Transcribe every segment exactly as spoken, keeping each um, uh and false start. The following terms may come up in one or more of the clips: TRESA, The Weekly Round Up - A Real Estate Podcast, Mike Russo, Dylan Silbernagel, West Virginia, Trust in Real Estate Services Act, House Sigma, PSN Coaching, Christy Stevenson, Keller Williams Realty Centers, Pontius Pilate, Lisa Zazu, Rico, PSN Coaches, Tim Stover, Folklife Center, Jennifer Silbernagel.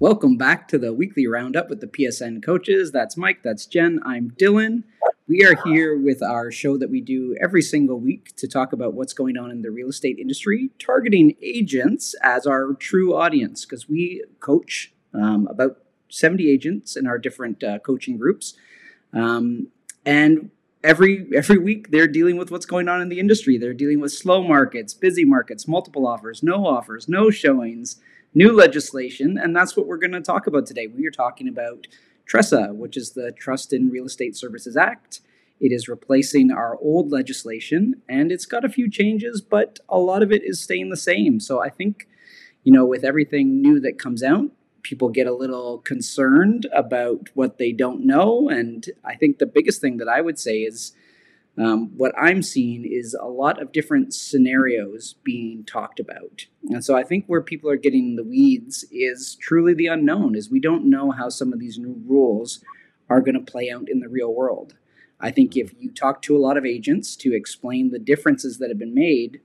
Welcome back to the weekly roundup with the P S N Coaches. That's Mike, that's Jen, I'm Dylan. We are here with our show that we do every single week to talk about what's going on in the real estate industry, targeting agents as our true audience, because we coach um, about seventy agents in our different uh, coaching groups. Um, and every every week they're dealing with what's going on in the industry. They're dealing with slow markets, busy markets, multiple offers, no offers, no showings, new legislation. And that's what we're going to talk about today. We are talking about TRESA, which is the Trust in Real Estate Services Act. It is replacing our old legislation, and it's got a few changes, but a lot of it is staying the same. So I think, you know, with everything new that comes out, people get a little concerned about what they don't know. And I think the biggest thing that I would say is um, what I'm seeing is a lot of different scenarios being talked about. And so I think where people are getting in the weeds is truly the unknown, is we don't know how some of these new rules are going to play out in the real world. I think if you talk to a lot of agents to explain the differences that have been made,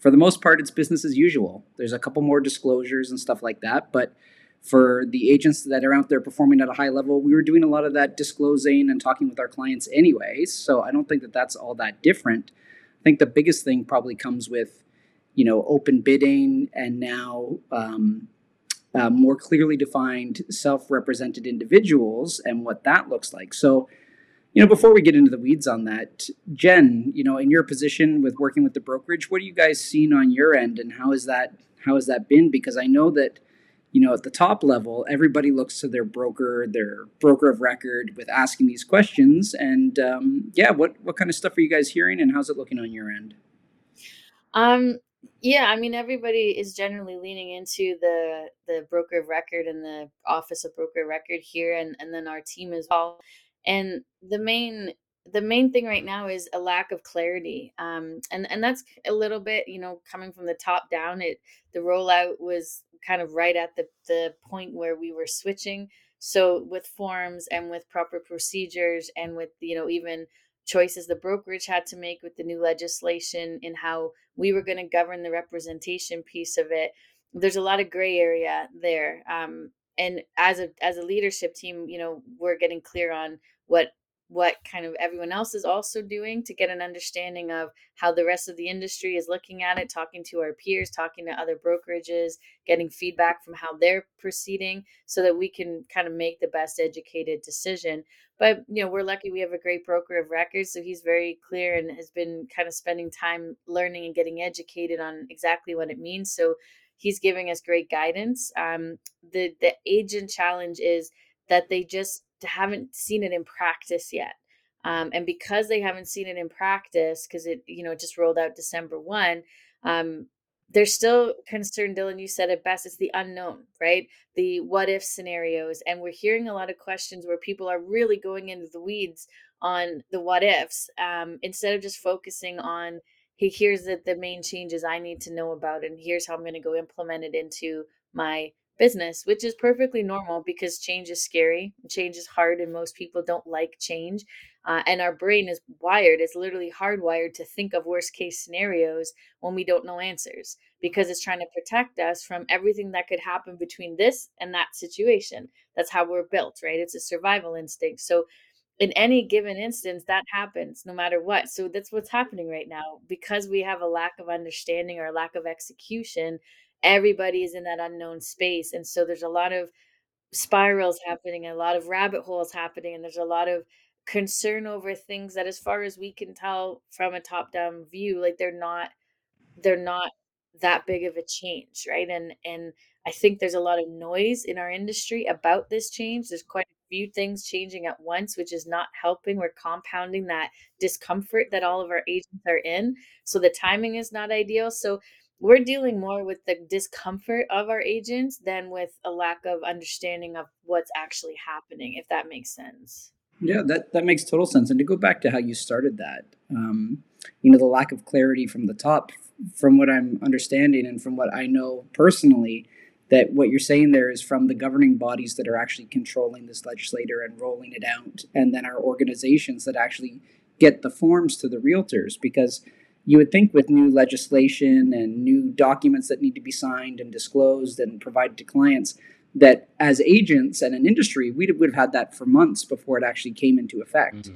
for the most part, it's business as usual. There's a couple more disclosures and stuff like that, but for the agents that are out there performing at a high level, we were doing a lot of that disclosing and talking with our clients anyways. So I don't think that that's all that different. I think the biggest thing probably comes with, you know, open bidding and now um, uh, more clearly defined self-represented individuals and what that looks like. So, you know, before we get into the weeds on that, Jen, you know, in your position with working with the brokerage, what are you guys seeing on your end, and how is that, how has that been? Because I know that, you know, at the top level, everybody looks to their broker, their broker of record with asking these questions. And um, yeah, what, what kind of stuff are you guys hearing, and how's it looking on your end? Um, yeah, I mean, everybody is generally leaning into the the broker of record and the office of broker of record here, and, and then our team as well. And the main the main thing right now is a lack of clarity. Um, and, and that's a little bit, you know, coming from the top down. It the rollout was kind of right at the, the point where we were switching. So with forms and with proper procedures and with, you know, even choices the brokerage had to make with the new legislation and how we were going to govern the representation piece of it, there's a lot of gray area there. Um, and as a as a leadership team, you know, we're getting clear on what what kind of everyone else is also doing to get an understanding of how the rest of the industry is looking at it, talking to our peers, talking to other brokerages, getting feedback from how they're proceeding so that we can kind of make the best educated decision. But, you know, we're lucky we have a great broker of records. So he's very clear and has been kind of spending time learning and getting educated on exactly what it means. So he's giving us great guidance. Um, the, the agent challenge is that they just haven't seen it in practice yet. Um, and because they haven't seen it in practice, because it, you know, it just rolled out December first, um, they're still concerned. Dylan, you said it best, it's the unknown, right? The what if scenarios. And we're hearing a lot of questions where people are really going into the weeds on the what ifs, um, instead of just focusing on, hey, here's the, the main changes I need to know about, and here's how I'm going to go implement it into my business, which is perfectly normal because change is scary, change is hard, and most people don't like change. Uh, and our brain is wired, it's literally hardwired to think of worst case scenarios when we don't know answers, because it's trying to protect us from everything that could happen between this and that situation. That's how we're built, right? It's a survival instinct. So in any given instance, that happens no matter what. So that's what's happening right now. Because we have a lack of understanding or lack of execution, everybody is in that unknown space. And so there's a lot of spirals happening, a lot of rabbit holes happening, and there's a lot of concern over things that, as far as we can tell from a top-down view, like they're not, they're not that big of a change, right? And and I think there's a lot of noise in our industry about this change. There's quite a few things changing at once, which is not helping. We're compounding that discomfort that all of our agents are in. So the timing is not ideal. So we're dealing more with the discomfort of our agents than with a lack of understanding of what's actually happening, if that makes sense. Yeah, that, that makes total sense. And to go back to how you started that, um, you know, the lack of clarity from the top, from what I'm understanding and from what I know personally, that what you're saying there is from the governing bodies that are actually controlling this legislator and rolling it out, and then our organizations that actually get the forms to the realtors. Because you would think with new legislation and new documents that need to be signed and disclosed and provided to clients, that as agents and an industry, we would have had that for months before it actually came into effect. Mm-hmm.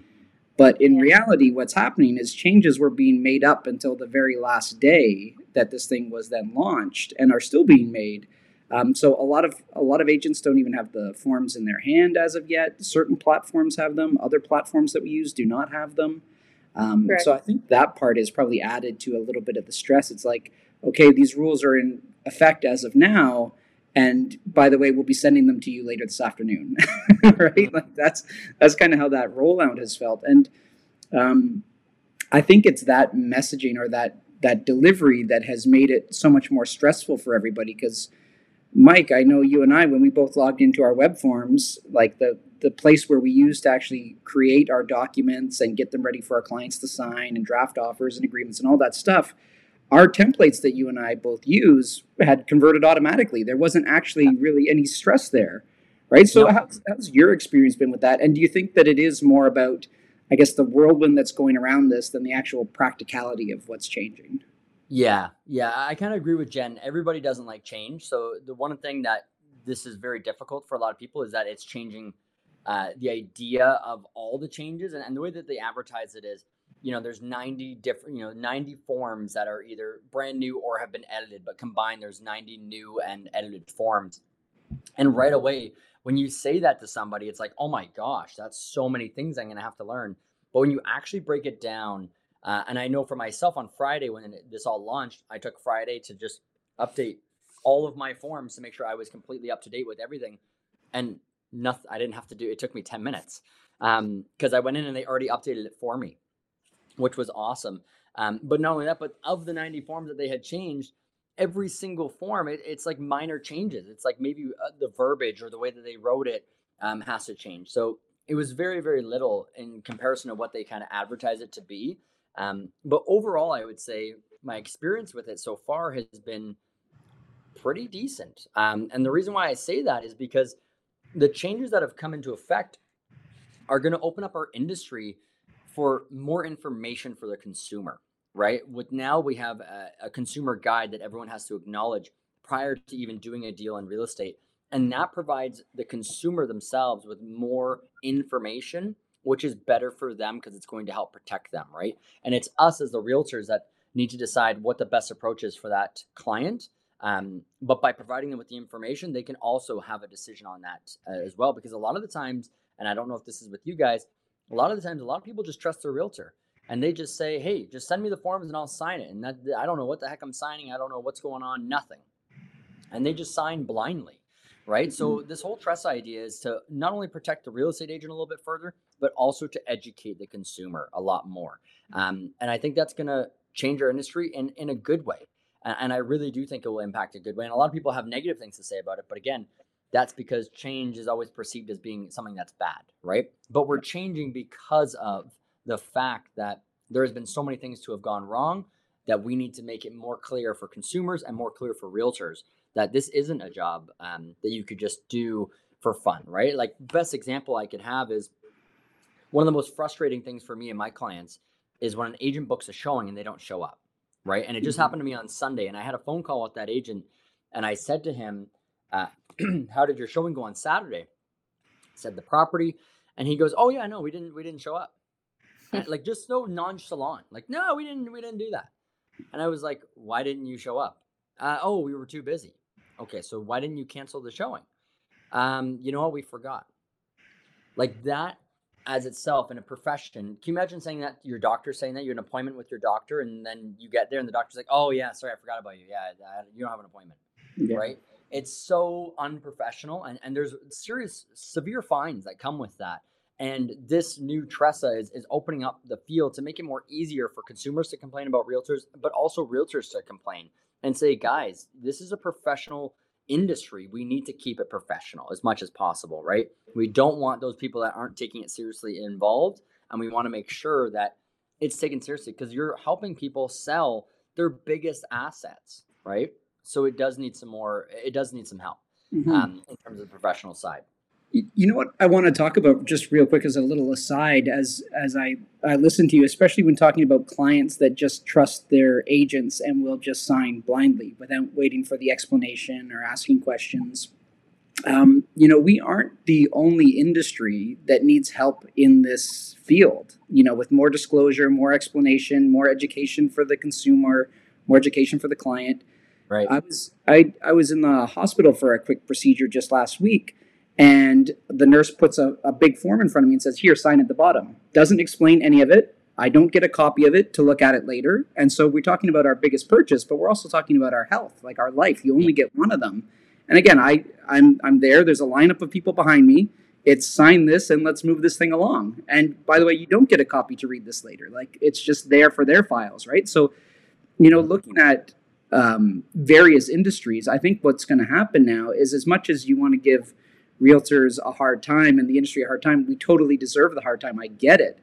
But in yeah. reality, what's happening is changes were being made up until the very last day that this thing was then launched and are still being made. Um, so a lot of a lot of agents don't even have the forms in their hand as of yet. Certain platforms have them. Other platforms that we use do not have them. Um, so I think that part is probably added to a little bit of the stress. It's like, okay, these rules are in effect as of now. And by the way, we'll be sending them to you later this afternoon, right? Like that's that's kind of how that rollout has felt. And um, I think it's that messaging or that that delivery that has made it so much more stressful for everybody. Because Mike, I know you and I, when we both logged into our web forms, like the the place where we used to actually create our documents and get them ready for our clients to sign and draft offers and agreements and all that stuff, our templates that you and I both use had converted automatically. There wasn't actually really any stress there, right? So no. how's, how's your experience been with that? And do you think that it is more about, I guess, the whirlwind that's going around this than the actual practicality of what's changing? Yeah, yeah, I kind of agree with Jen. Everybody doesn't like change. So the one thing that this is very difficult for a lot of people is that it's changing uh, the idea of all the changes. And, and the way that they advertise it is, you know, there's ninety different, you know, ninety forms that are either brand new or have been edited, but combined there's ninety new and edited forms. And right away, when you say that to somebody, it's like, oh my gosh, that's so many things I'm going to have to learn. But when you actually break it down, uh, and I know for myself on Friday, when this all launched, I took Friday to just update all of my forms to make sure I was completely up to date with everything. And nothing, I didn't have to do, it took me ten minutes um, because I went in and they already updated it for me, which was awesome. Um, but not only that, but of the ninety forms that they had changed, every single form, it, it's like minor changes. It's like maybe the verbiage or the way that they wrote it um, has to change. So it was very, very little in comparison to what they kind of advertise it to be. Um, but overall, I would say my experience with it so far has been pretty decent. Um, and the reason why I say that is because the changes that have come into effect are going to open up our industry for more information for the consumer, right? With now we have a, a consumer guide that everyone has to acknowledge prior to even doing a deal in real estate. And that provides the consumer themselves with more information, which is better for them because it's going to help protect them, right? And it's us as the realtors that need to decide what the best approach is for that client. Um, but by providing them with the information, they can also have a decision on that uh, as well. Because a lot of the times, and I don't know if this is with you guys, a lot of the times, a lot of people just trust their realtor and they just say, hey, just send me the forms and I'll sign it. And that, I don't know what the heck I'm signing. I don't know what's going on, nothing. And they just sign blindly, right? Mm-hmm. So this whole TRESA idea is to not only protect the real estate agent a little bit further, but also to educate the consumer a lot more. Um, and I think that's going to change our industry in, in a good way. And, and I really do think it will impact a good way. And a lot of people have negative things to say about it. But again, that's because change is always perceived as being something that's bad, right? But we're changing because of the fact that there has been so many things to have gone wrong that we need to make it more clear for consumers and more clear for realtors that this isn't a job um, that you could just do for fun, right? Like best example I could have is one of the most frustrating things for me and my clients is when an agent books a showing and they don't show up, right? And it just mm-hmm. happened to me on Sunday and I had a phone call with that agent and I said to him, Uh, how did your showing go on Saturday? Said the property. And he goes, oh yeah, no, we didn't, we didn't show up. And like just so nonchalant, like, no, we didn't, we didn't do that. And I was like, why didn't you show up? Uh, oh, we were too busy. Okay. So why didn't you cancel the showing? Um, you know what? We forgot. Like that as itself in a profession. Can you imagine saying that to your doctor, saying that you have an appointment with your doctor and then you get there and the doctor's like, oh yeah, sorry, I forgot about you. Yeah. I, you don't have an appointment. Yeah. Right. It's so unprofessional and, and there's serious, severe fines that come with that. And this new TRESA is, is opening up the field to make it more easier for consumers to complain about realtors, but also realtors to complain and say, guys, this is a professional industry. We need to keep it professional as much as possible, right? We don't want those people that aren't taking it seriously involved. And we want to make sure that it's taken seriously because you're helping people sell their biggest assets, right? So it does need some more, it does need some help mm-hmm. um, in terms of the professional side. You know what I want to talk about just real quick as a little aside, as as I, I listen to you, especially when talking about clients that just trust their agents and will just sign blindly without waiting for the explanation or asking questions. um, you know, we aren't the only industry that needs help in this field, you know, with more disclosure, more explanation, more education for the consumer, more education for the client. Right. I was I, I was in the hospital for a quick procedure just last week, and the nurse puts a, a big form in front of me and says, here, sign at the bottom. Doesn't explain any of it. I don't get a copy of it to look at it later. And so we're talking about our biggest purchase, but we're also talking about our health, like our life. You only get one of them. And again, I, I'm I'm there. There's a lineup of people behind me. It's sign this and let's move this thing along. And by the way, you don't get a copy to read this later. Like, it's just there for their files, right? So, you know, looking at Um, various industries, I think what's going to happen now is, as much as you want to give realtors a hard time and the industry a hard time, we totally deserve the hard time. I get it.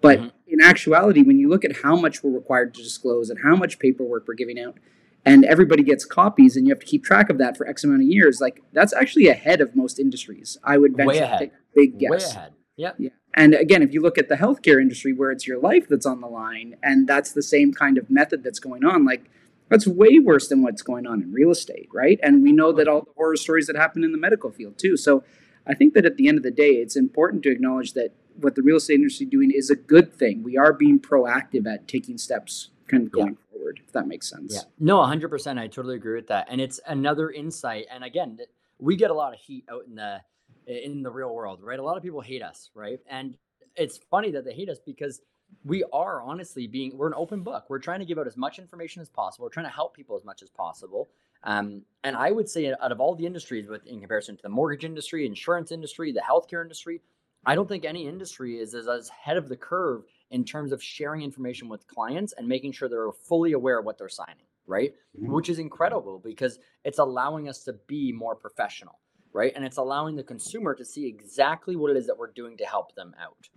But mm-hmm. in actuality, when you look at how much we're required to disclose and how much paperwork we're giving out, and everybody gets copies and you have to keep track of that for X amount of years, like, that's actually ahead of most industries. I would venture to take a big guess. Way ahead. Yep. Yeah. And again, if you look at the healthcare industry, where it's your life that's on the line, and that's the same kind of method that's going on, like, that's way worse than what's going on in real estate, right? And we know that all the horror stories that happen in the medical field too. So I think that at the end of the day, it's important to acknowledge that what the real estate industry is doing is a good thing. We are being proactive at taking steps kind of going yeah. forward, if that makes sense. Yeah. No, one hundred percent. I totally agree with that. And it's another insight. And again, we get a lot of heat out in the in the real world, right? A lot of people hate us, right? And it's funny that they hate us because we are honestly being, we're an open book. We're trying to give out as much information as possible. We're trying to help people as much as possible. Um, and I would say out of all the industries, with in comparison to the mortgage industry, insurance industry, the healthcare industry, I don't think any industry is as, as ahead of the curve in terms of sharing information with clients and making sure they're fully aware of what they're signing, right? Mm-hmm. Which is incredible because it's allowing us to be more professional, right? And it's allowing the consumer to see exactly what it is that we're doing to help them out.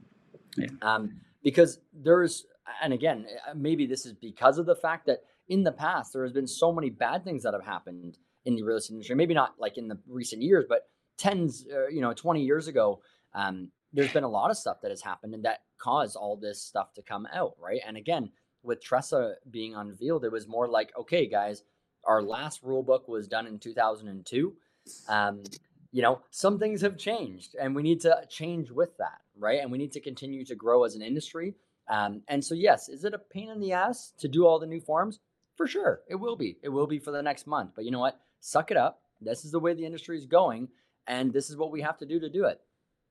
Yeah. Um, Because there's, and again, maybe this is because of the fact that in the past, there has been so many bad things that have happened in the real estate industry, maybe not like in the recent years, but tens, uh, you know, twenty years ago, um, there's been a lot of stuff that has happened and that caused all this stuff to come out, right? And again, with TRESA being unveiled, it was more like, okay, guys, our last rule book was done in two thousand two. Um, you know, some things have changed and we need to change with that. Right. And we need to continue to grow as an industry. Um, and so, yes, is it a pain in the ass to do all the new forms? For sure. It will be. It will be for the next month. But you know what? Suck it up. This is the way the industry is going. And this is what we have to do to do it.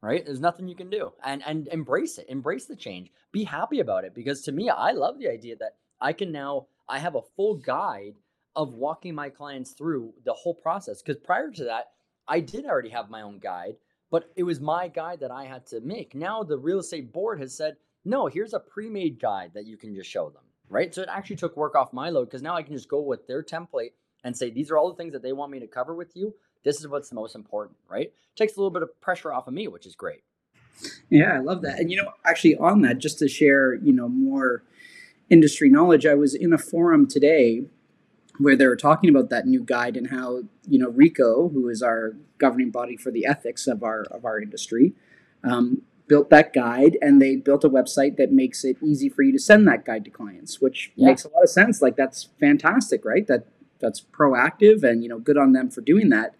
Right. There's nothing you can do. And and embrace it. Embrace the change. Be happy about it. Because to me, I love the idea that I can now I have a full guide of walking my clients through the whole process. Because prior to that, I did already have my own guide. But it was my guide that I had to make. Now the real estate board has said, no, here's a pre-made guide that you can just show them, right? So it actually took work off my load because now I can just go with their template and say, these are all the things that they want me to cover with you. This is what's the most important, right? It takes a little bit of pressure off of me, which is great. Yeah, I love that. And, you know, actually on that, just to share, you know, more industry knowledge, I was in a forum today where they were talking about that new guide and how, you know, Rico, who is our governing body for the ethics of our of our industry, um, built that guide, and they built a website that makes it easy for you to send that guide to clients, which yeah. makes a lot of sense. Like, that's fantastic, right? That that's proactive and, you know, good on them for doing that.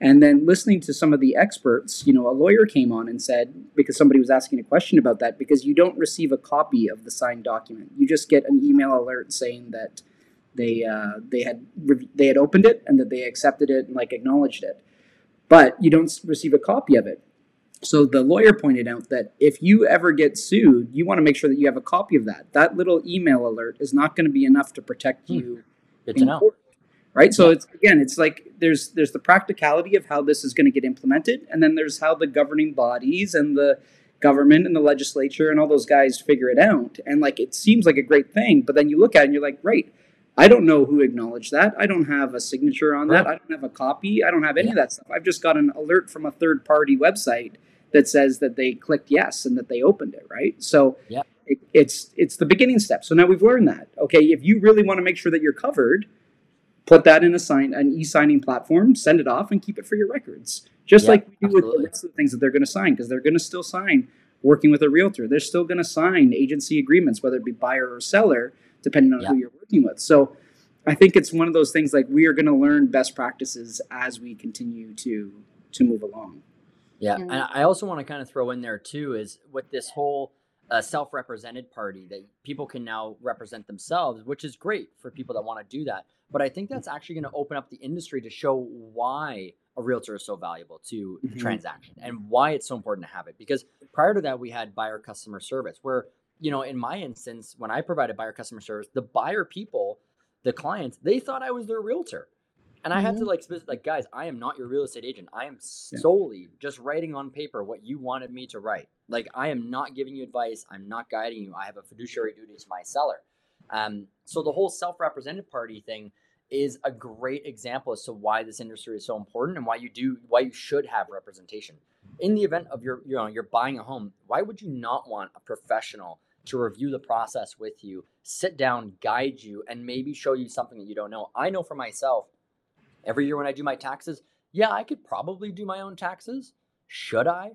And then listening to some of the experts, you know, a lawyer came on and said, because somebody was asking a question about that, because you don't receive a copy of the signed document. You just get an email alert saying that They uh, they had they had opened it and that they accepted it and like acknowledged it, but you don't receive a copy of it. So the lawyer pointed out that if you ever get sued, you want to make sure that you have a copy of that. That little email alert is not going to be enough to protect you. Good to know. Court, right? So it's again, it's like there's there's the practicality of how this is going to get implemented, and then there's how the governing bodies and the government and the legislature and all those guys figure it out. And like, it seems like a great thing, but then you look at it and you're like, right. I don't know who acknowledged that. I don't have a signature on that. I don't have a copy. I don't have any yeah. of that stuff. I've just got an alert from a third-party website that says that they clicked yes and that they opened it, right? So yeah. it, it's it's the beginning step. So now we've learned that. Okay, if you really want to make sure that you're covered, put that in a sign an e-signing platform, send it off, and keep it for your records. Just yeah, like we do absolutely. With the rest of the things that they're going to sign, because they're going to still sign working with a realtor. They're still going to sign agency agreements, whether it be buyer or seller, depending on yeah. who you're working with. So I think it's one of those things like we are going to learn best practices as we continue to to move along. Yeah. And I also want to kind of throw in there too, is with this whole uh, self-represented party that people can now represent themselves, which is great for people that want to do that. But I think that's actually going to open up the industry to show why a realtor is so valuable to mm-hmm. the transaction and why it's so important to have it. Because prior to that, we had buyer customer service where, you know, in my instance, when I provided buyer customer service, the buyer people, the clients, they thought I was their realtor. And I mm-hmm. had to like, like, guys, I am not your real estate agent. I am solely yeah. just writing on paper what you wanted me to write. Like, I am not giving you advice. I'm not guiding you. I have a fiduciary duty to my seller. Um, so the whole self-represented party thing is a great example as to why this industry is so important and why you do, why you should have representation. In the event of your, you know, you're buying a home, why would you not want a professional to review the process with you, sit down, guide you, and maybe show you something that you don't know? I know for myself, every year when I do my taxes, yeah, I could probably do my own taxes. Should I?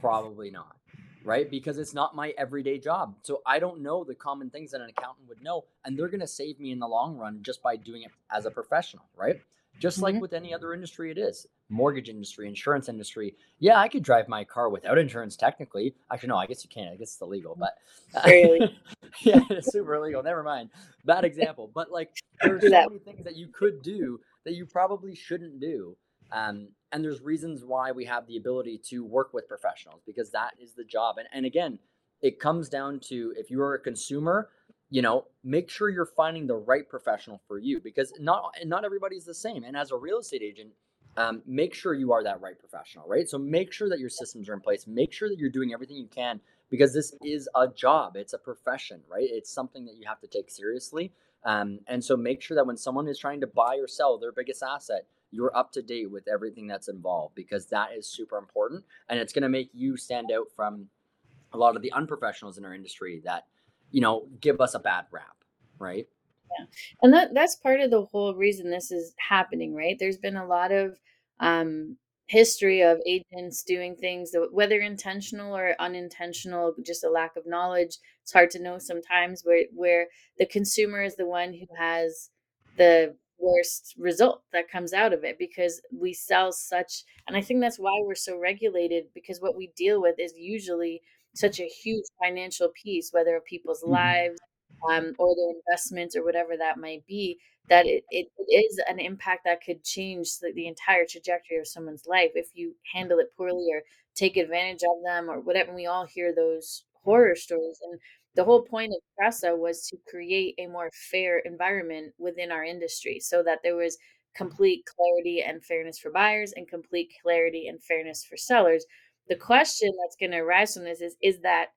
Probably not, right? Because it's not my everyday job. So I don't know the common things that an accountant would know, and they're going to save me in the long run just by doing it as a professional, right? Just mm-hmm. like with any other industry it is. Mortgage industry, insurance industry. Yeah, I could drive my car without insurance technically. Actually, no, I guess you can't. I guess it's illegal, but uh, really? Yeah, it's super illegal. Never mind. Bad example. But like there's so many things that you could do that you probably shouldn't do. Um, and there's reasons why we have the ability to work with professionals because that is the job. And, and again, it comes down to if you are a consumer, you know, make sure you're finding the right professional for you because not, not everybody's the same. And as a real estate agent, um, make sure you are that right professional, right? So make sure that your systems are in place. Make sure that you're doing everything you can because this is a job. It's a profession, right? It's something that you have to take seriously. Um, and so make sure that when someone is trying to buy or sell their biggest asset, you're up to date with everything that's involved because that is super important. And it's going to make you stand out from a lot of the unprofessionals in our industry that, you know, give us a bad rap, right? Yeah. And that, that's part of the whole reason this is happening, right? There's been a lot of um, history of agents doing things, that, whether intentional or unintentional, just a lack of knowledge. It's hard to know sometimes where, where the consumer is the one who has the worst result that comes out of it because we sell such, and I think that's why we're so regulated because what we deal with is usually such a huge financial piece, whether of people's mm-hmm. lives um, or their investments or whatever that might be, that it, it is an impact that could change the, the entire trajectory of someone's life if you handle it poorly or take advantage of them or whatever. And we all hear those horror stories. And the whole point of TRESA was to create a more fair environment within our industry so that there was complete clarity and fairness for buyers and complete clarity and fairness for sellers. The question that's going to arise from this is, is that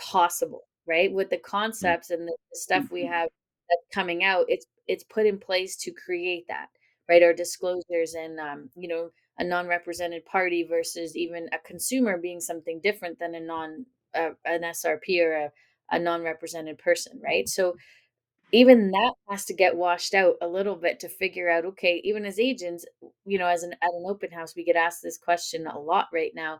possible, right? With the concepts and the stuff we have that's coming out, it's it's put in place to create that, right? Our disclosures and, um, you know, a non-represented party versus even a consumer being something different than a non uh, an S R P or a, a non-represented person, right? So even that has to get washed out a little bit to figure out, okay, even as agents, you know, as an at an open house, we get asked this question a lot right now.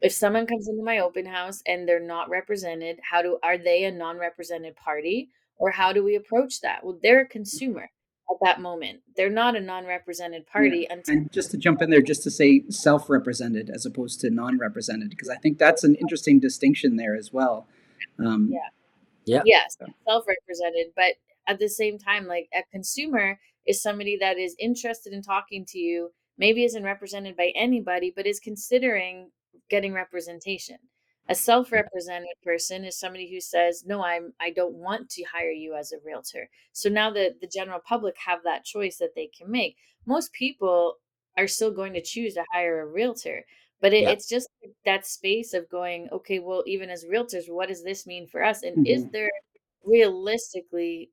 If someone comes into my open house and they're not represented, how do are they a non-represented party? Or how do we approach that? Well, they're a consumer at that moment. They're not a non-represented party. Yeah. Until- and just to jump in there, just to say self-represented as opposed to non-represented, because I think that's an interesting distinction there as well. Um, yeah. Yeah. Yes, self-represented, but at the same time, like a consumer is somebody that is interested in talking to you, maybe isn't represented by anybody, but is considering getting representation. A self-represented person is somebody who says, no, I'm, I don't want to hire you as a realtor. So now that the general public have that choice that they can make, most people are still going to choose to hire a realtor. But it, yeah. it's just that space of going, okay, well, even as realtors, what does this mean for us? And mm-hmm. is there realistically,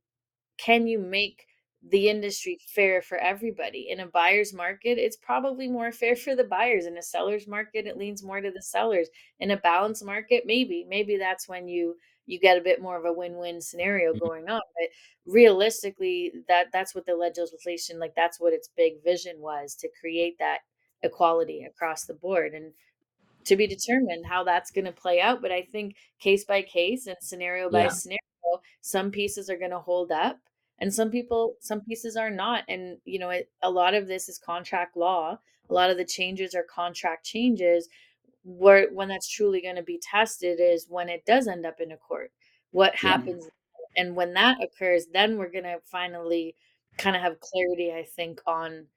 can you make the industry fair for everybody? In a buyer's market, it's probably more fair for the buyers. In a seller's market, it leans more to the sellers. In a balanced market, maybe. Maybe that's when you you get a bit more of a win-win scenario mm-hmm. going on. But realistically, that that's what the legislation, like that's what its big vision was, to create that equality across the board, and to be determined how that's going to play out. But I think case by case and scenario by yeah. scenario, some pieces are going to hold up And some people, some pieces are not. And, you know, it, a lot of this is contract law. A lot of the changes are contract changes. Where, when that's truly going to be tested is when it does end up in a court. What yeah. happens? And when that occurs, then we're going to finally kind of have clarity, I think, on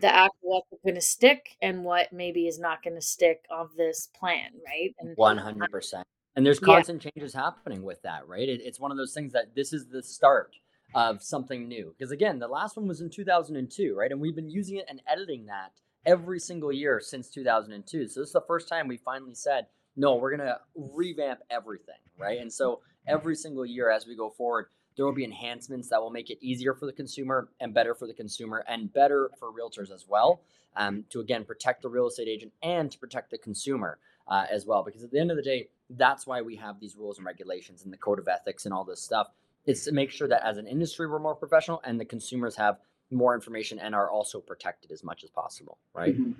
the act, what's going to stick and what maybe is not going to stick of this plan, right? And one hundred percent. And there's constant yeah. changes happening with that, right? It, it's one of those things that this is the start of something new. Because again, the last one was in two thousand two, right? And we've been using it and editing that every single year since two thousand two. So this is the first time we finally said, no, we're going to revamp everything, right? And so every single year as we go forward, there will be enhancements that will make it easier for the consumer and better for the consumer and better for realtors as well, um, to, again, protect the real estate agent and to protect the consumer uh, as well. Because at the end of the day, that's why we have these rules and regulations and the code of ethics and all this stuff. It's to make sure that as an industry, we're more professional and the consumers have more information and are also protected as much as possible, right? Mm-hmm.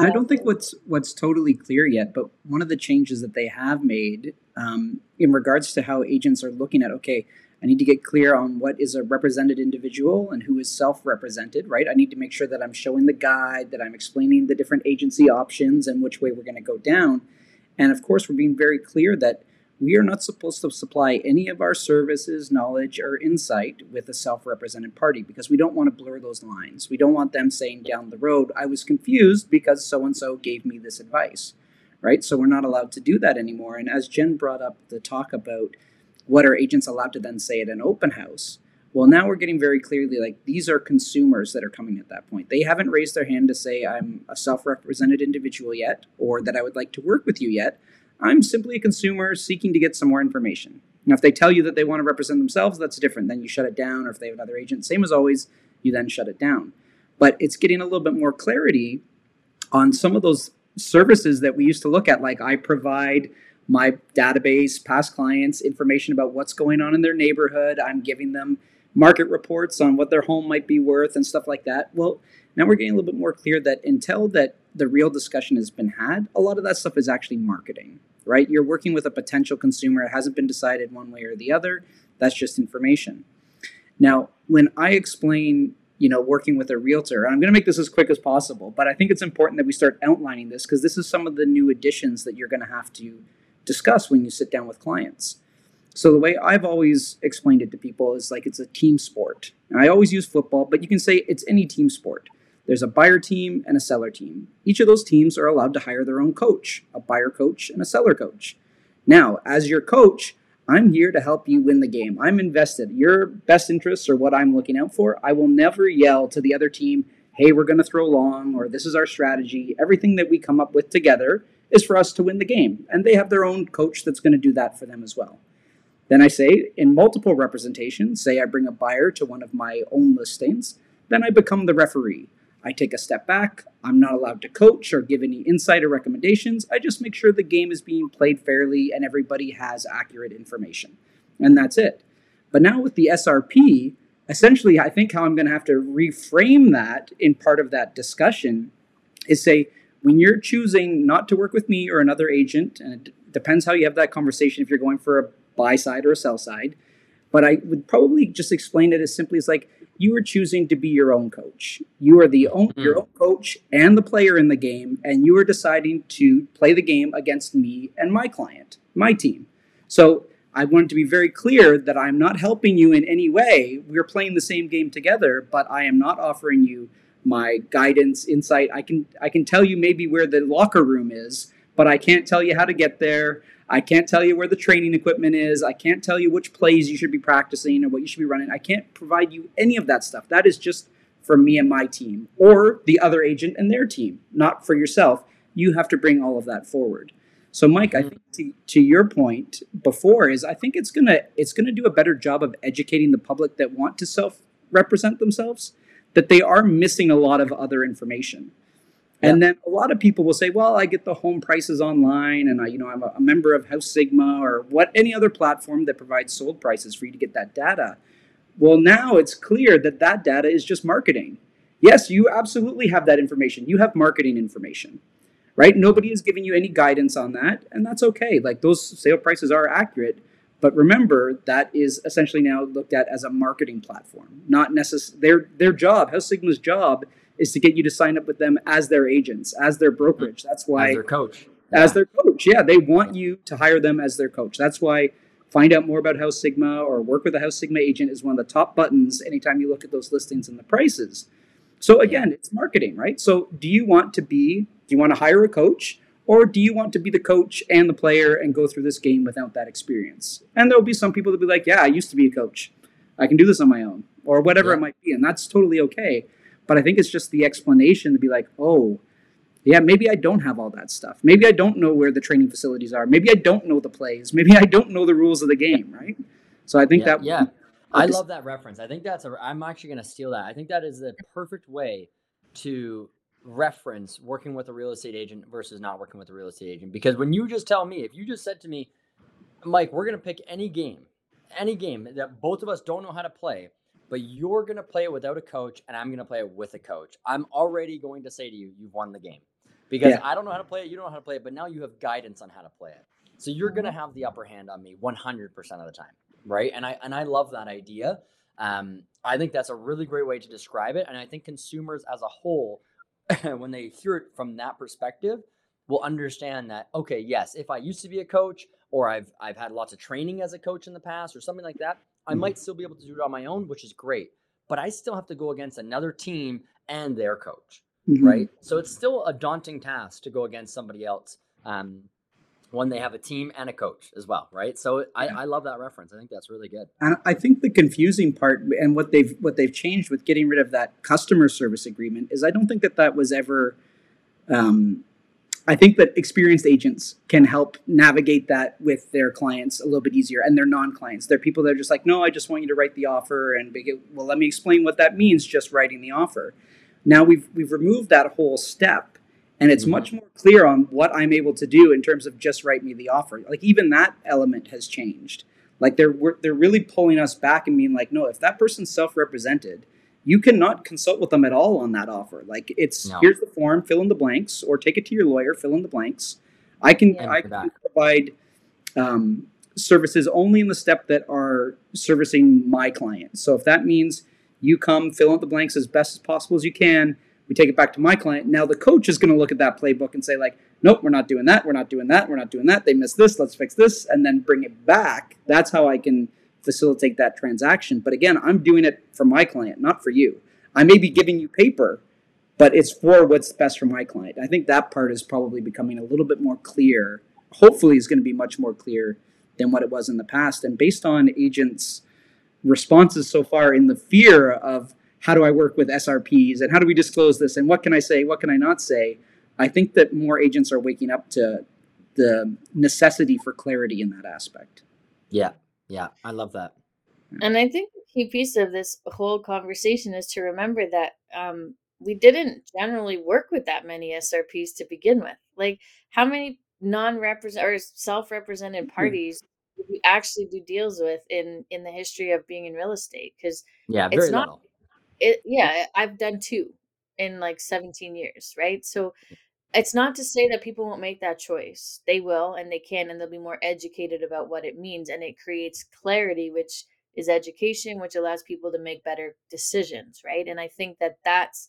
I don't think what's what's totally clear yet, but one of the changes that they have made um, in regards to how agents are looking at, okay, I need to get clear on what is a represented individual and who is self-represented, right? I need to make sure that I'm showing the guide, that I'm explaining the different agency options and which way we're going to go down. And of course, we're being very clear that we are not supposed to supply any of our services, knowledge, or insight with a self-represented party because we don't want to blur those lines. We don't want them saying down the road, I was confused because so-and-so gave me this advice, right? So we're not allowed to do that anymore. And as Jen brought up the talk about what are agents allowed to then say at an open house, well, now we're getting very clearly like these are consumers that are coming at that point. They haven't raised their hand to say I'm a self-represented individual yet or that I would like to work with you yet. I'm simply a consumer seeking to get some more information. Now, if they tell you that they want to represent themselves, that's different. Then you shut it down. Or if they have another agent, same as always, you then shut it down. But it's getting a little bit more clarity on some of those services that we used to look at, like I provide my database, past clients, information about what's going on in their neighborhood. I'm giving them market reports on what their home might be worth and stuff like that. Well, now we're getting a little bit more clear that until that the real discussion has been had, a lot of that stuff is actually marketing, right? You're working with a potential consumer. It hasn't been decided one way or the other. That's just information. Now, when I explain, you know, working with a realtor, and I'm going to make this as quick as possible, but I think it's important that we start outlining this because this is some of the new additions that you're going to have to discuss when you sit down with clients. So the way I've always explained it to people is like it's a team sport. And I always use football, but you can say it's any team sport. There's a buyer team and a seller team. Each of those teams are allowed to hire their own coach, a buyer coach and a seller coach. Now, as your coach, I'm here to help you win the game. I'm invested. Your best interests are what I'm looking out for. I will never yell to the other team, hey, we're going to throw long, or this is our strategy. Everything that we come up with together is for us to win the game. And they have their own coach that's going to do that for them as well. Then I say, in multiple representations, say I bring a buyer to one of my own listings, then I become the referee. I take a step back. I'm not allowed to coach or give any insight or recommendations. I just make sure the game is being played fairly and everybody has accurate information. And that's it. But now with the S R P, essentially, I think how I'm going to have to reframe that in part of that discussion is say, when you're choosing not to work with me or another agent, and it depends how you have that conversation if you're going for a buy side or a sell side, but I would probably just explain it as simply as like, you are choosing to be your own coach. You are the own, your own coach and the player in the game, and you are deciding to play the game against me and my client, my team. So I wanted to be very clear that I'm not helping you in any way. We're playing the same game together, but I am not offering you my guidance, insight. I can I can tell you maybe where the locker room is, but I can't tell you how to get there. I can't tell you where the training equipment is. I can't tell you which plays you should be practicing or what you should be running. I can't provide you any of that stuff. That is just for me and my team or the other agent and their team, not for yourself. You have to bring all of that forward. So, Mike, I think to, to your point before is I think it's going to it's going to do a better job of educating the public that want to self-represent themselves, that they are missing a lot of other information. And then a lot of people will say, well, I get the home prices online and I, you know, I'm a, a member of House Sigma or what any other platform that provides sold prices for you to get that data. Well, now it's clear that that data is just marketing. Yes, you absolutely have that information. You have marketing information, right? Nobody is giving you any guidance on that. And that's okay. Like those sale prices are accurate, But remember, that is essentially now looked at as a marketing platform. Not necess- their their job, House Sigma's job, is to get you to sign up with them as their agents, as their brokerage. That's why as their coach. As yeah. their coach, yeah, they want you to hire them as their coach. That's why find out more about House Sigma or work with a House Sigma agent is one of the top buttons anytime you look at those listings and the prices. So again, yeah. it's marketing, right? So do you want to be, do you want to hire a coach, or do you want to be the coach and the player and go through this game without that experience? And there'll be some people that be like, yeah, I used to be a coach. I can do this on my own, or whatever yeah. it might be. And that's totally okay. But I think it's just the explanation to be like, oh, yeah, maybe I don't have all that stuff. Maybe I don't know where the training facilities are. Maybe I don't know the plays. Maybe I don't know the rules of the game, right? So I think yeah, that... Yeah, I love that reference. I think that's... A, I'm actually going to steal that. I think that is the perfect way to reference working with a real estate agent versus not working with a real estate agent. Because when you just tell me, if you just said to me, Mike, we're going to pick any game, any game that both of us don't know how to play, but you're going to play it without a coach and I'm going to play it with a coach, I'm already going to say to you, you've won the game. Because yeah. I don't know how to play it, you don't know how to play it, but now you have guidance on how to play it. So you're going to have the upper hand on me one hundred percent of the time, right? And I and I love that idea. Um, I think that's a really great way to describe it. And I think consumers as a whole, when they hear it from that perspective, will understand that, okay, yes, if I used to be a coach or I've I've had lots of training as a coach in the past or something like that, I might still be able to do it on my own, which is great. But I still have to go against another team and their coach. Mm-hmm. Right. So it's still a daunting task to go against somebody else um, when they have a team and a coach as well. Right. So I, I love that reference. I think that's really good. And I think the confusing part and what they've what they've changed with getting rid of that customer service agreement is I don't think that that was ever. Um, I think that experienced agents can help navigate that with their clients a little bit easier and their non-clients. They're people that are just like, no, I just want you to write the offer. And well, let me explain what that means. Just writing the offer. Now we've we've removed that whole step, and it's mm-hmm. much more clear on what I'm able to do in terms of just write me the offer. Like even that element has changed. Like they're we're, they're really pulling us back and being like, no, if that person's self-represented, you cannot consult with them at all on that offer. Like it's no. here's the form, fill in the blanks, or take it to your lawyer, fill in the blanks. I can yeah, I can provide um, services only in the step that are servicing my client. So if that means you come, fill out the blanks as best as possible as you can. We take it back to my client. Now the coach is going to look at that playbook and say like, nope, we're not doing that. We're not doing that. We're not doing that. They missed this. Let's fix this. And then bring it back. That's how I can facilitate that transaction. But again, I'm doing it for my client, not for you. I may be giving you paper, but it's for what's best for my client. I think that part is probably becoming a little bit more clear. Hopefully it's going to be much more clear than what it was in the past. And based on agents' responses so far in the fear of how do I work with S R Ps and how do we disclose this and what can I say, what can I not say? I think that more agents are waking up to the necessity for clarity in that aspect. Yeah, yeah, I love that. And I think the key piece of this whole conversation is to remember that um, we didn't generally work with that many S R Ps to begin with. Like how many non-represent or self-represented parties mm-hmm. we actually do deals with in in the history of being in real estate, because yeah it's not little. It yeah I've done two in like seventeen years, right? So it's not to say that people won't make that choice. They will, and they can, and they'll be more educated about what it means, and it creates clarity, which is education, which allows people to make better decisions, right? And I think that that's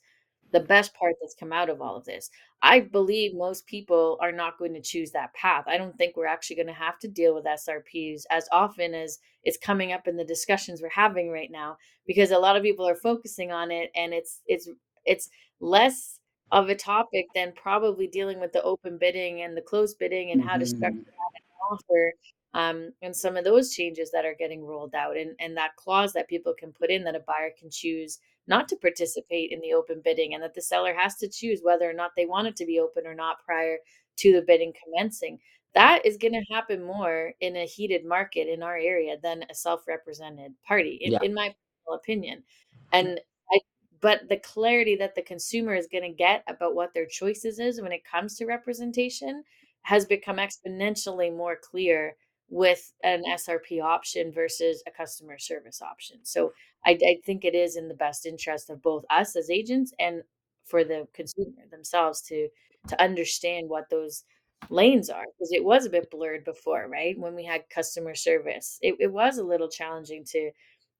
the best part that's come out of all of this. I believe most people are not going to choose that path. I don't think we're actually going to have to deal with S R Ps as often as it's coming up in the discussions we're having right now, because a lot of people are focusing on it, and it's it's it's less of a topic than probably dealing with the open bidding and the closed bidding and mm-hmm. how to structure an offer um, and some of those changes that are getting rolled out, and, and that clause that people can put in that a buyer can choose not to participate in the open bidding, and that the seller has to choose whether or not they want it to be open or not prior to the bidding commencing. That is going to happen more in a heated market in our area than a self-represented party, in, yeah. in my personal opinion. And I, but the clarity that the consumer is going to get about what their choices is when it comes to representation has become exponentially more clear with an S R P option versus a customer service option. So I, I think it is in the best interest of both us as agents and for the consumer themselves to to understand what those lanes are, because it was a bit blurred before, right? When we had customer service, it, it was a little challenging to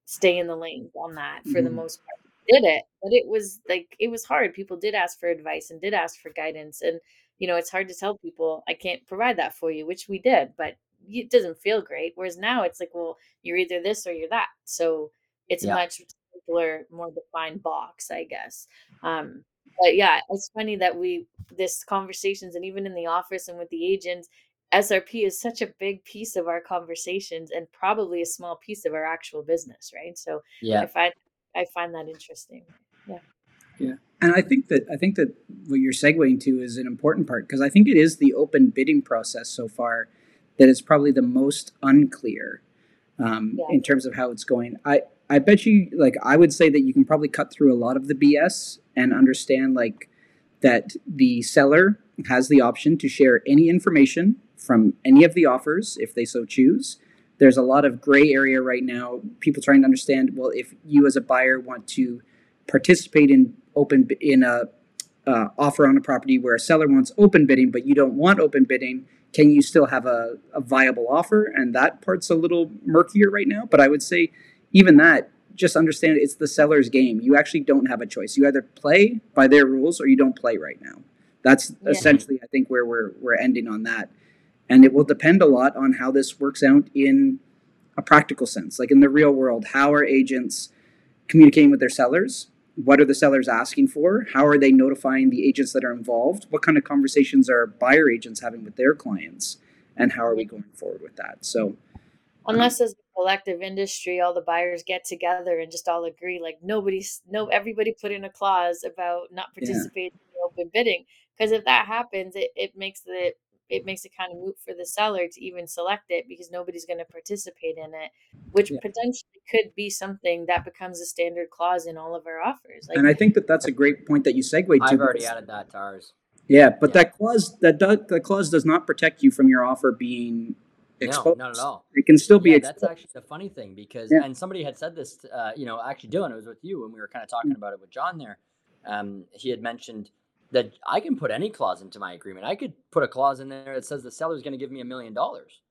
stay in the lanes on that for the most part. We did it, but it was like, it was hard. People did ask for advice and did ask for guidance. And, you know, it's hard to tell people, I can't provide that for you, which we did, but it doesn't feel great. Whereas now it's like, well, you're either this or you're that. So it's yeah. a much simpler, more defined box, I guess. Um, But yeah, it's funny that we, this conversations and even in the office and with the agents, S R P is such a big piece of our conversations and probably a small piece of our actual business, right? So yeah. I find, I find that interesting. Yeah. Yeah. And I think that, I think that what you're segueing to is an important part, because I think it is the open bidding process so far that is probably the most unclear um, yeah. in terms of how it's going. I, I bet you, like, I would say that you can probably cut through a lot of the B S and understand, like, that the seller has the option to share any information from any of the offers if they so choose. There's a lot of gray area right now, people trying to understand, well, if you as a buyer want to participate in open in a uh, offer on a property where a seller wants open bidding, but you don't want open bidding, can you still have a, a viable offer? And that part's a little murkier right now, but I would say even that, just understand it's the seller's game. You actually don't have a choice. You either play by their rules or you don't play right now. That's yeah. essentially, I think, where we're we're ending on that. And it will depend a lot on how this works out in a practical sense, like in the real world. How are agents communicating with their sellers? What are the sellers asking for? How are they notifying the agents that are involved? What kind of conversations are buyer agents having with their clients? And how are we going forward with that? So, unless there's a collective industry, all the buyers get together and just all agree, like nobody's, no, everybody put in a clause about not participating yeah. in open bidding. Because if that happens, it, it makes the, it makes it kind of moot for the seller to even select it, because nobody's going to participate in it, which yeah. potentially could be something that becomes a standard clause in all of our offers. Like, and I think that that's a great point that you segued to. I've already added that to ours. Yeah, but yeah. that clause, that does, the clause does not protect you from your offer being exposed. No, not at all. It can still be yeah, exposed. That's actually the funny thing, because, yeah. and somebody had said this, uh, you know, actually Dylan, it was with you when we were kind of talking mm-hmm. about it with John there. Um, he had mentioned that I can put any clause into my agreement. I could put a clause in there that says the seller is going to give me a million dollars.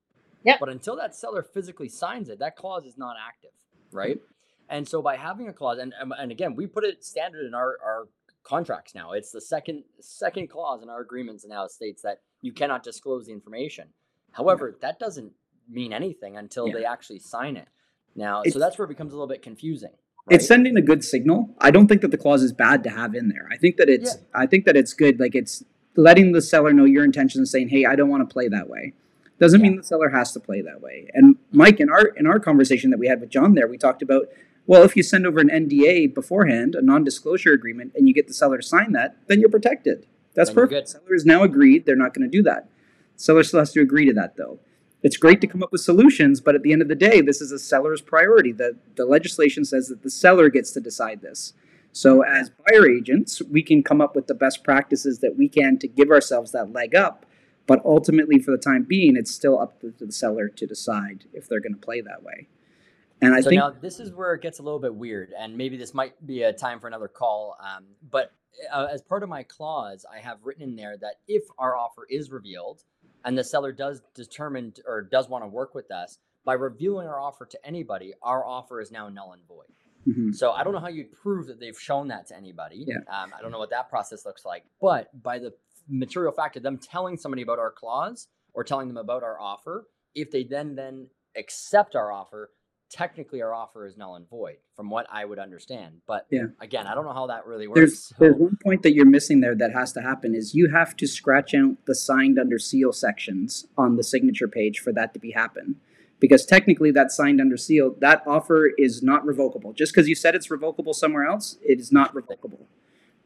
Yeah. But until that seller physically signs it, that clause is not active, right? Mm-hmm. And so by having a clause, and and again, we put it standard in our, our contracts now. It's the second second clause in our agreements now states that you cannot disclose the information. However, that doesn't mean anything until yeah. they actually sign it. Now, it's, so that's where it becomes a little bit confusing. Right? It's sending a good signal. I don't think that the clause is bad to have in there. I think that it's yeah. I think that it's good. Like, it's letting the seller know your intentions and saying, "Hey, I don't want to play that way." Doesn't yeah. mean the seller has to play that way. And Mike, in our in our conversation that we had with John there, we talked about, well, if you send over an N D A beforehand, a non-disclosure agreement, and you get the seller to sign that, then you're protected. That's then perfect. The seller has now agreed they're not going to do that. Seller still has to agree to that, though. It's great to come up with solutions, but at the end of the day, this is a seller's priority. The, the legislation says that the seller gets to decide this. So as buyer agents, we can come up with the best practices that we can to give ourselves that leg up. But ultimately, for the time being, it's still up to the seller to decide if they're going to play that way. And I so think now this is where it gets a little bit weird, and maybe this might be a time for another call. Um, but uh, as part of my clause, I have written in there that if our offer is revealed, and the seller does determine or does want to work with us, by reviewing our offer to anybody, our offer is now null and void. Mm-hmm. So I don't know how you'd prove that they've shown that to anybody. Yeah. Um, I don't know what that process looks like, but by the material fact of them telling somebody about our clause or telling them about our offer, if they then then accept our offer, technically our offer is null and void from what I would understand. But yeah. again, I don't know how that really works. There's, so. there's one point that you're missing there that has to happen is you have to scratch out the signed under seal sections on the signature page for that to be happen. Because technically that signed under seal, that offer is not revocable. Just because you said it's revocable somewhere else, it is not revocable,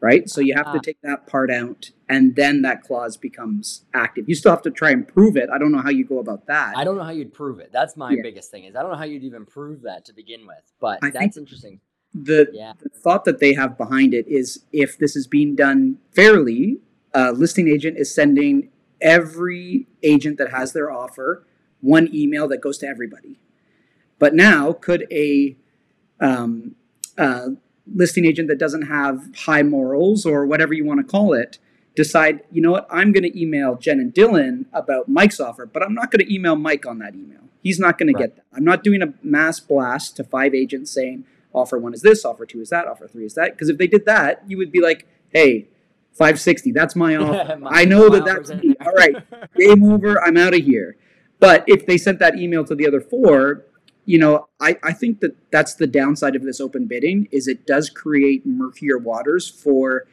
right? So you have to take that part out, and then that clause becomes active. You still have to try and prove it. I don't know how you go about that. I don't know how you'd prove it. That's my yeah. biggest thing is I don't know how you'd even prove that to begin with, but I that's interesting. The, yeah. the thought that they have behind it is if this is being done fairly, a listing agent is sending every agent that has their offer one email that goes to everybody. But now could a um, uh, listing agent that doesn't have high morals or whatever you want to call it decide, you know what, I'm going to email Jen and Dylan about Mike's offer, but I'm not going to email Mike on that email. He's not going right. to get that. I'm not doing a mass blast to five agents saying offer one is this, offer two is that, offer three is that. Because if they did that, you would be like, hey, five sixty, that's my offer. Yeah, my, I know that that's me. All right, game over, I'm out of here. But if they sent that email to the other four, you know, I, I think that that's the downside of this open bidding is it does create murkier waters for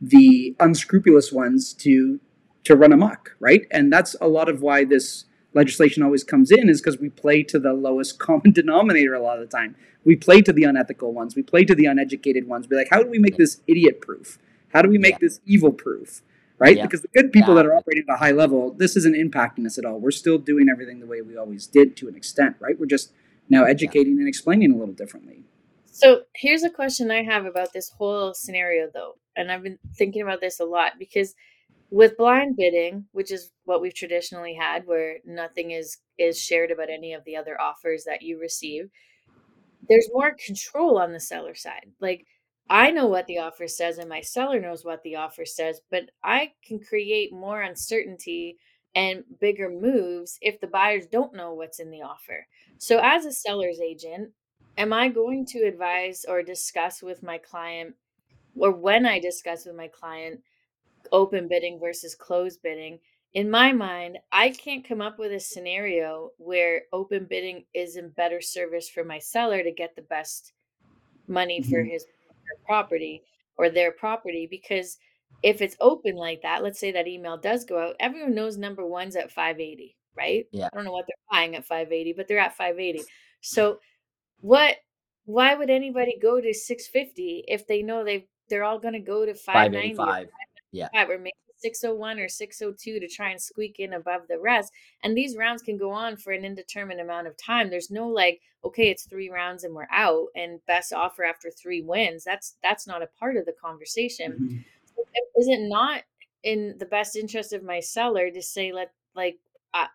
the unscrupulous ones to to run amok, right? And that's a lot of why this legislation always comes in is because we play to the lowest common denominator a lot of the time. We play to the unethical ones. We play to the uneducated ones. We're like, how do we make this idiot-proof? How do we make yeah. this evil-proof, right? Yeah. Because the good people yeah. that are operating at a high level, this isn't impacting us at all. We're still doing everything the way we always did to an extent, right? We're just now educating and explaining a little differently. So here's a question I have about this whole scenario though. And I've been thinking about this a lot because with blind bidding, which is what we've traditionally had where nothing is, is shared about any of the other offers that you receive, there's more control on the seller side. Like I know what the offer says and my seller knows what the offer says, but I can create more uncertainty and bigger moves if the buyers don't know what's in the offer. So as a seller's agent, am I going to advise or discuss with my client, or when I discuss with my client, open bidding versus closed bidding? In my mind, I can't come up with a scenario where open bidding is in better service for my seller to get the best money mm-hmm. for his property or their property, because if it's open like that, let's say that email does go out, everyone knows number one's at five eighty, right? Yeah. I don't know what they're buying at five eighty, but they're at five eighty. So what, why would anybody go to six fifty if they know they they're all going to go to five ninety five eighty-five, yeah, or maybe six oh one or six oh two to try and squeak in above the rest? And these rounds can go on for an indeterminate amount of time. There's no like, okay, it's three rounds and we're out and best offer after three wins. That's, that's not a part of the conversation. Mm-hmm. Is it not in the best interest of my seller to say, let like, uh,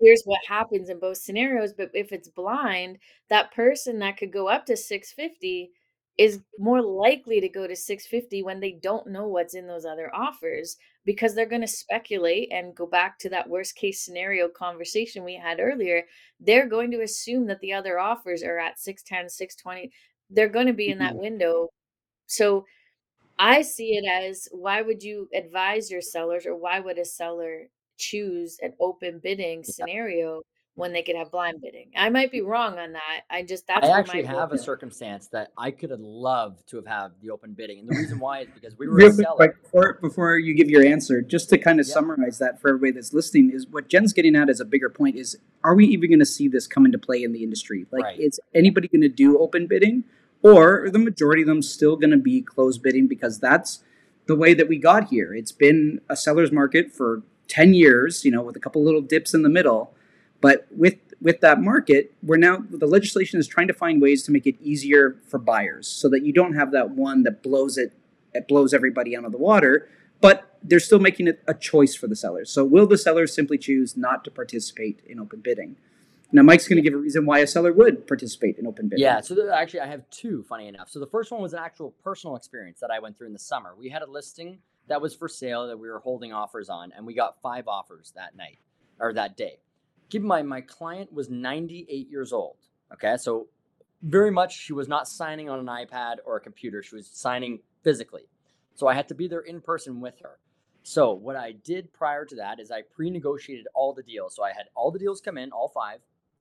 here's what happens in both scenarios? But if it's blind, that person that could go up to six fifty is more likely to go to six fifty when they don't know what's in those other offers, because they're going to speculate and go back to that worst case scenario conversation we had earlier. They're going to assume that the other offers are at six ten, six twenty. They're going to be in that window. So I see it as, why would you advise your sellers, or why would a seller choose an open bidding scenario when they could have blind bidding? I might be wrong on that. I just, that's I actually have a circumstance that I could have loved to have had the open bidding. And the reason why is because we were a seller. Before, before you give your answer, just to kind of yeah. summarize that for everybody that's listening, is what Jen's getting at is a bigger point is, are we even going to see this come into play in the industry? Like, right. is anybody going to do open bidding? Or the majority of them still going to be closed bidding, because that's the way that we got here. It's been a seller's market for ten years, you know, with a couple little dips in the middle. But with with that market, we're now, the legislation is trying to find ways to make it easier for buyers so that you don't have that one that blows it, it blows everybody out of the water. But they're still making it a choice for the sellers. So will the sellers simply choose not to participate in open bidding? Now, Mike's going to give a reason why a seller would participate in open bidding. Yeah, so there, actually I have two, funny enough. So the first one was an actual personal experience that I went through in the summer. We had a listing that was for sale that we were holding offers on, and we got five offers that night or that day. Keep in mind, my client was ninety-eight years old, okay? So very much she was not signing on an iPad or a computer. She was signing physically. So I had to be there in person with her. So what I did prior to that is I pre-negotiated all the deals. So I had all the deals come in, all five.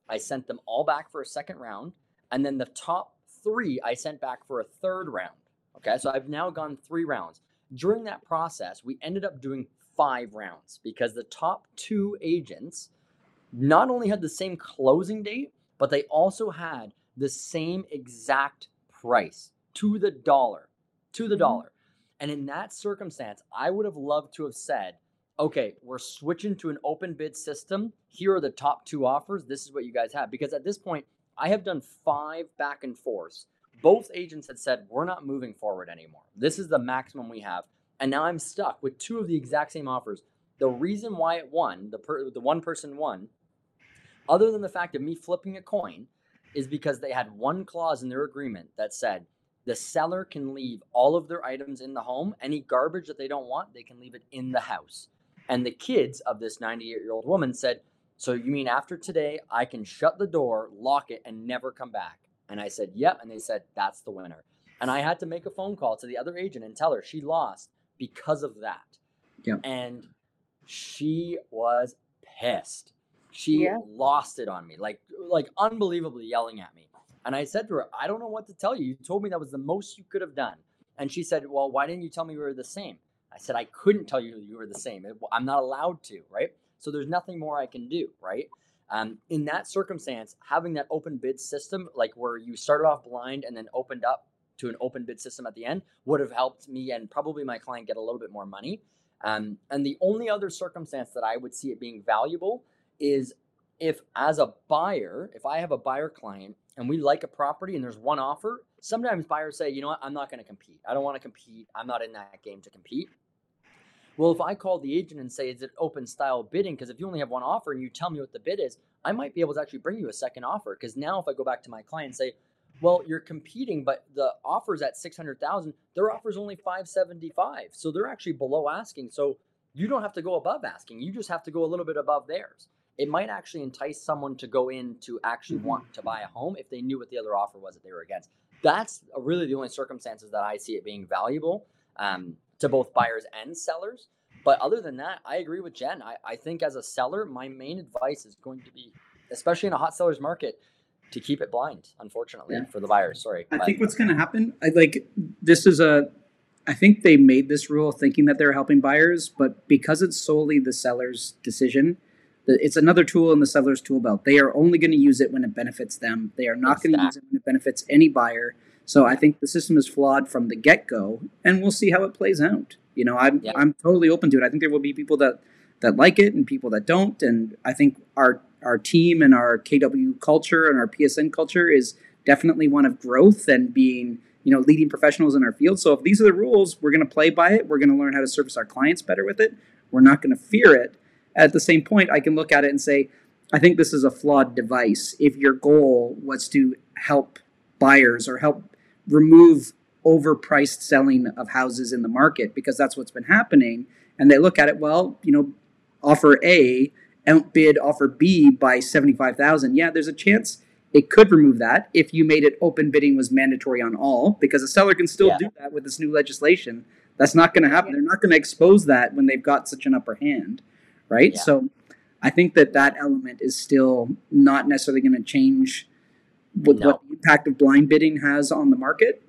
I sent them all back for a second round, and then the top three I sent back for a third round. Okay, so I've now gone three rounds. During that process, we ended up doing five rounds because the top two agents not only had the same closing date, but they also had the same exact price to the dollar, to the dollar. And in that circumstance, I would have loved to have said, okay, we're switching to an open bid system. Here are the top two offers. This is what you guys have. Because at this point, I have done five back and forths. Both agents had said, we're not moving forward anymore. This is the maximum we have. And now I'm stuck with two of the exact same offers. The reason why it won, the, per, the one person won, other than the fact of me flipping a coin, is because they had one clause in their agreement that said, the seller can leave all of their items in the home. Any garbage that they don't want, they can leave it in the house. And the kids of this ninety-eight-year-old woman said, so you mean after today, I can shut the door, lock it, and never come back? And I said, yep. And they said, that's the winner. And I had to make a phone call to the other agent and tell her she lost because of that. Yep. And she was pissed. She yeah. lost it on me, like, like unbelievably yelling at me. And I said to her, I don't know what to tell you. You told me that was the most you could have done. And she said, well, why didn't you tell me we were the same? I said, I couldn't tell you you were the same. I'm not allowed to, right? So there's nothing more I can do, right? Um, in that circumstance, having that open bid system, like where you started off blind and then opened up to an open bid system at the end, would have helped me and probably my client get a little bit more money. Um, and the only other circumstance that I would see it being valuable is if, as a buyer, if I have a buyer client and we like a property and there's one offer, sometimes buyers say, you know what, I'm not going to compete. I don't want to compete. I'm not in that game to compete. Well, if I call the agent and say, is it open style bidding? Because if you only have one offer and you tell me what the bid is, I might be able to actually bring you a second offer. Because now if I go back to my client and say, well, you're competing, but the offer's at six hundred thousand, their offer's only five seventy-five. So they're actually below asking. So you don't have to go above asking. You just have to go a little bit above theirs. It might actually entice someone to go in to actually want to buy a home if they knew what the other offer was that they were against. That's really the only circumstances that I see it being valuable. Um, to both buyers and sellers. But other than that, I agree with Jen. I, I think as a seller, my main advice is going to be, especially in a hot seller's market, to keep it blind, unfortunately, yeah. for the buyers. Sorry. I but. think what's going to happen, I like this is a, I think they made this rule thinking that they're helping buyers, but because it's solely the seller's decision, it's another tool in the seller's tool belt. They are only going to use it when it benefits them. They are not exactly. going to use it when it benefits any buyer. So I think the system is flawed from the get-go, and we'll see how it plays out. You know, I'm yeah. I'm totally open to it. I think there will be people that, that like it and people that don't. And I think our our team and our K W culture and our P S N culture is definitely one of growth and being, you know, leading professionals in our field. So if these are the rules, we're going to play by it. We're going to learn how to service our clients better with it. We're not going to fear it. At the same point, I can look at it and say, I think this is a flawed device. If your goal was to help buyers or help remove overpriced selling of houses in the market, because that's what's been happening. And they look at it, well, you know, offer A outbid offer B by seventy-five thousand. Yeah, there's a chance it could remove that if you made it open bidding was mandatory on all, because a seller can still yeah. do that with this new legislation. That's not going to happen. Yeah. They're not going to expose that when they've got such an upper hand, right? Yeah. So I think that that element is still not necessarily going to change With no. what the impact of blind bidding has on the market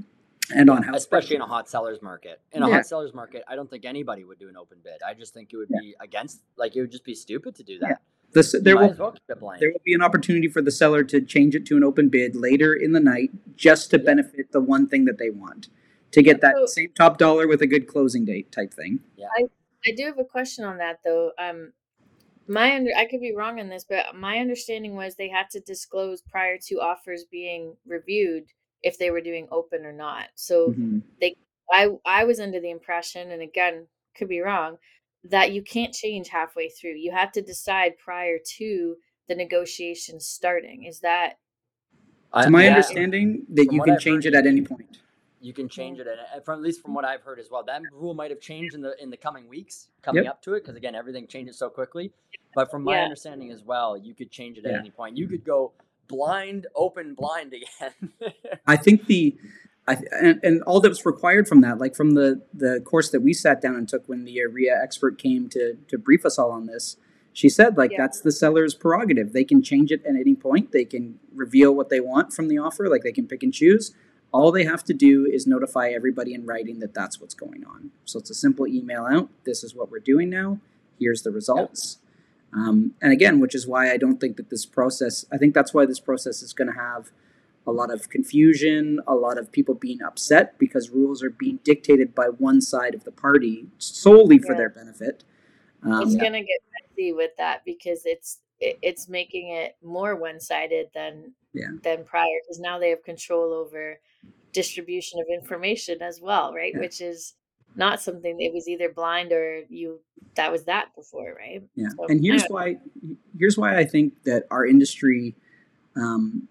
and yeah, on house especially prices. In a hot seller's market. In a yeah. hot seller's market, I don't think anybody would do an open bid. I just think it would yeah. be against, like it would just be stupid to do that. Yeah. This, there, will, well there will be an opportunity for the seller to change it to an open bid later in the night just to yeah. benefit the one thing that they want, to get that so, same top dollar with a good closing date type thing. Yeah. I, I do have a question on that, though. Um, My under, I could be wrong on this, but my understanding was they had to disclose prior to offers being reviewed if they were doing open or not. So mm-hmm. they, I, I was under the impression, and again, could be wrong, that you can't change halfway through. You have to decide prior to the negotiation starting. Is that? It's my yeah, understanding that you can I've change heard, it at any point. You can change it at, from, at least from what I've heard as well. That rule might have changed in the in the coming weeks coming yep. up to it, because again, everything changes so quickly. But from my yeah. understanding as well, you could change it at yeah. any point. You could go blind, open, blind again. I think the, I, and, and all that was required from that, like from the, the course that we sat down and took when the R I A expert came to to brief us all on this, she said, like, yeah. that's the seller's prerogative. They can change it at any point. They can reveal what they want from the offer. Like, they can pick and choose. All they have to do is notify everybody in writing that that's what's going on. So it's a simple email out. This is what we're doing now. Here's the results. Yeah. Um, and again, which is why I don't think that this process, I think that's why this process is going to have a lot of confusion, a lot of people being upset because rules are being dictated by one side of the party solely yeah. for their benefit. Um, it's going to get messy with that because it's it, it's making it more one-sided than yeah. than prior, because now they have control over distribution of information as well, right? Yeah. Which is not something, it was either blind or you, that was that before, right? Yeah. So, and here's why, here's why I think that our industry um,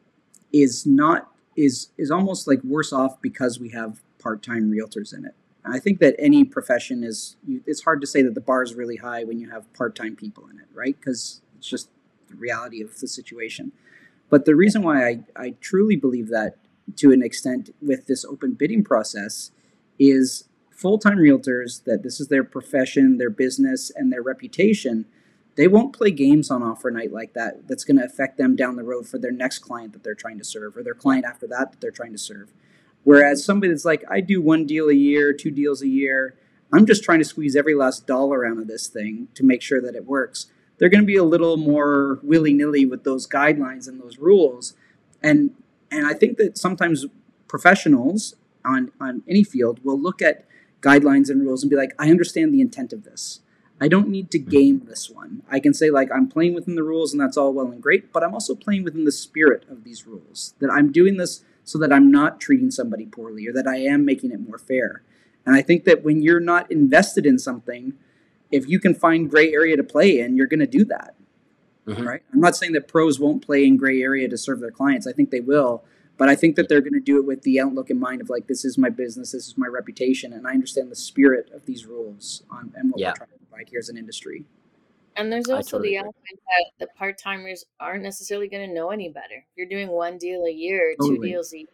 is not is is almost like worse off because we have part-time realtors in it. I think that any profession is, it's hard to say that the bar is really high when you have part-time people in it, right? Because it's just the reality of the situation. But the reason why I, I truly believe that to an extent with this open bidding process is full-time realtors, that this is their profession, their business, and their reputation. They won't play games on offer night like that that's going to affect them down the road for their next client that they're trying to serve, or their client after that that they're trying to serve. Whereas somebody that's like, I do one deal a year, two deals a year, I'm just trying to squeeze every last dollar out of this thing to make sure that it works. They're going to be a little more willy-nilly with those guidelines and those rules. And and I think that sometimes professionals on, on any field will look at guidelines and rules and be like, I understand the intent of this. I don't need to game this one. I can say, like, I'm playing within the rules and that's all well and great, but I'm also playing within the spirit of these rules, that I'm doing this so that I'm not treating somebody poorly, or that I am making it more fair. And I think that when you're not invested in something, if you can find gray area to play in, you're going to do that, mm-hmm. right? I'm not saying that pros won't play in gray area to serve their clients. I think they will, but I think that they're going to do it with the outlook in mind of, like, this is my business, this is my reputation, and I understand the spirit of these rules on, and what yeah. we're trying to provide here as an industry. And there's also totally the element that the part-timers aren't necessarily going to know any better. You're doing one deal a year, totally. two deals a year.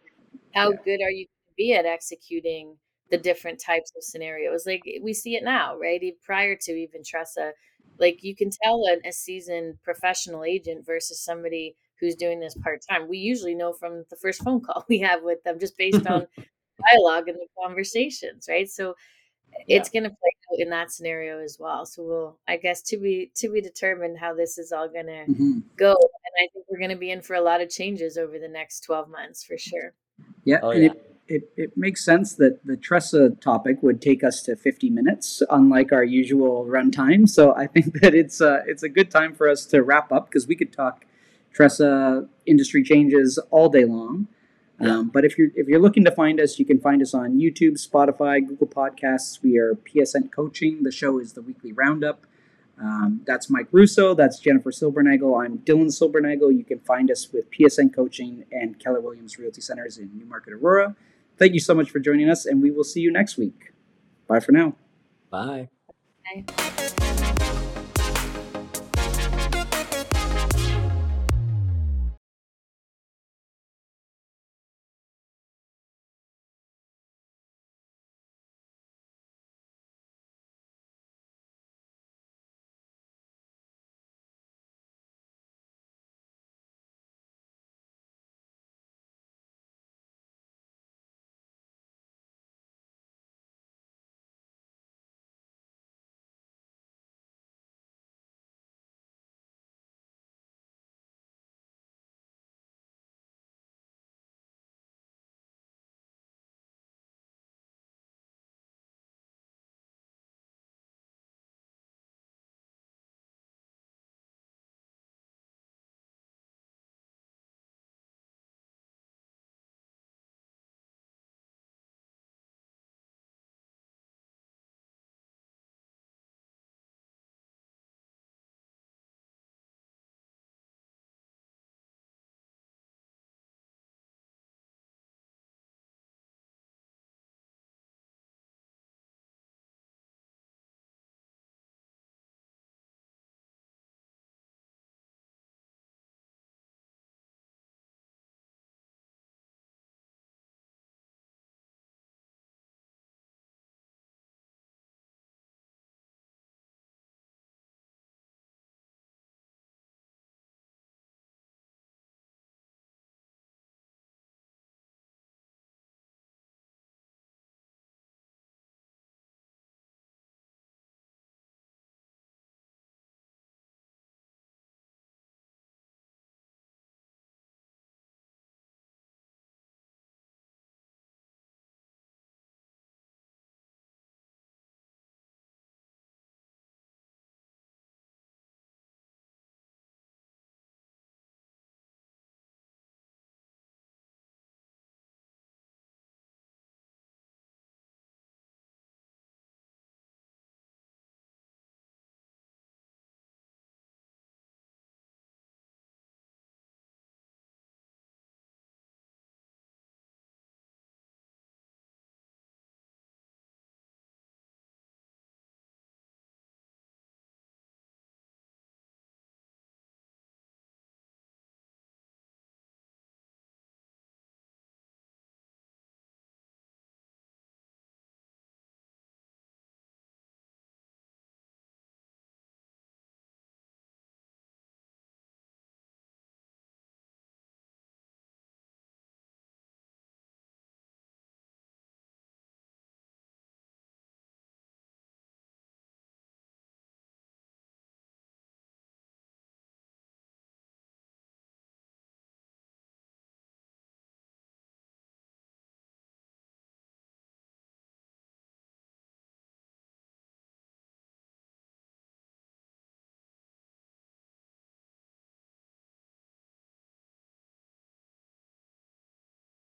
How yeah. good are you going to be at executing the different types of scenarios? Like, we see it now, right? Even prior to even TRESA, like, you can tell an, a seasoned professional agent versus somebody who's doing this part-time. We usually know from the first phone call we have with them, just based on dialogue and the conversations, right? So yeah. it's going to play out in that scenario as well. So we'll, I guess, to be to be determined how this is all going to mm-hmm. go. And I think we're going to be in for a lot of changes over the next twelve months for sure. Yeah, oh, and yeah. It, it it makes sense that the TRESA topic would take us to fifty minutes, unlike our usual runtime. So I think that it's a, it's a good time for us to wrap up, because we could talk TRESA industry changes all day long. Yeah. Um, but if you're if you're looking to find us, you can find us on YouTube, Spotify, Google Podcasts. We are P S N Coaching. The show is the Weekly Roundup. Um, that's Mike Russo. That's Jennifer Silbernagel. I'm Dylan Silbernagel. You can find us with P S N Coaching and Keller Williams Realty Centers in Newmarket, Aurora. Thank you so much for joining us, and we will see you next week. Bye for now. Bye. Bye.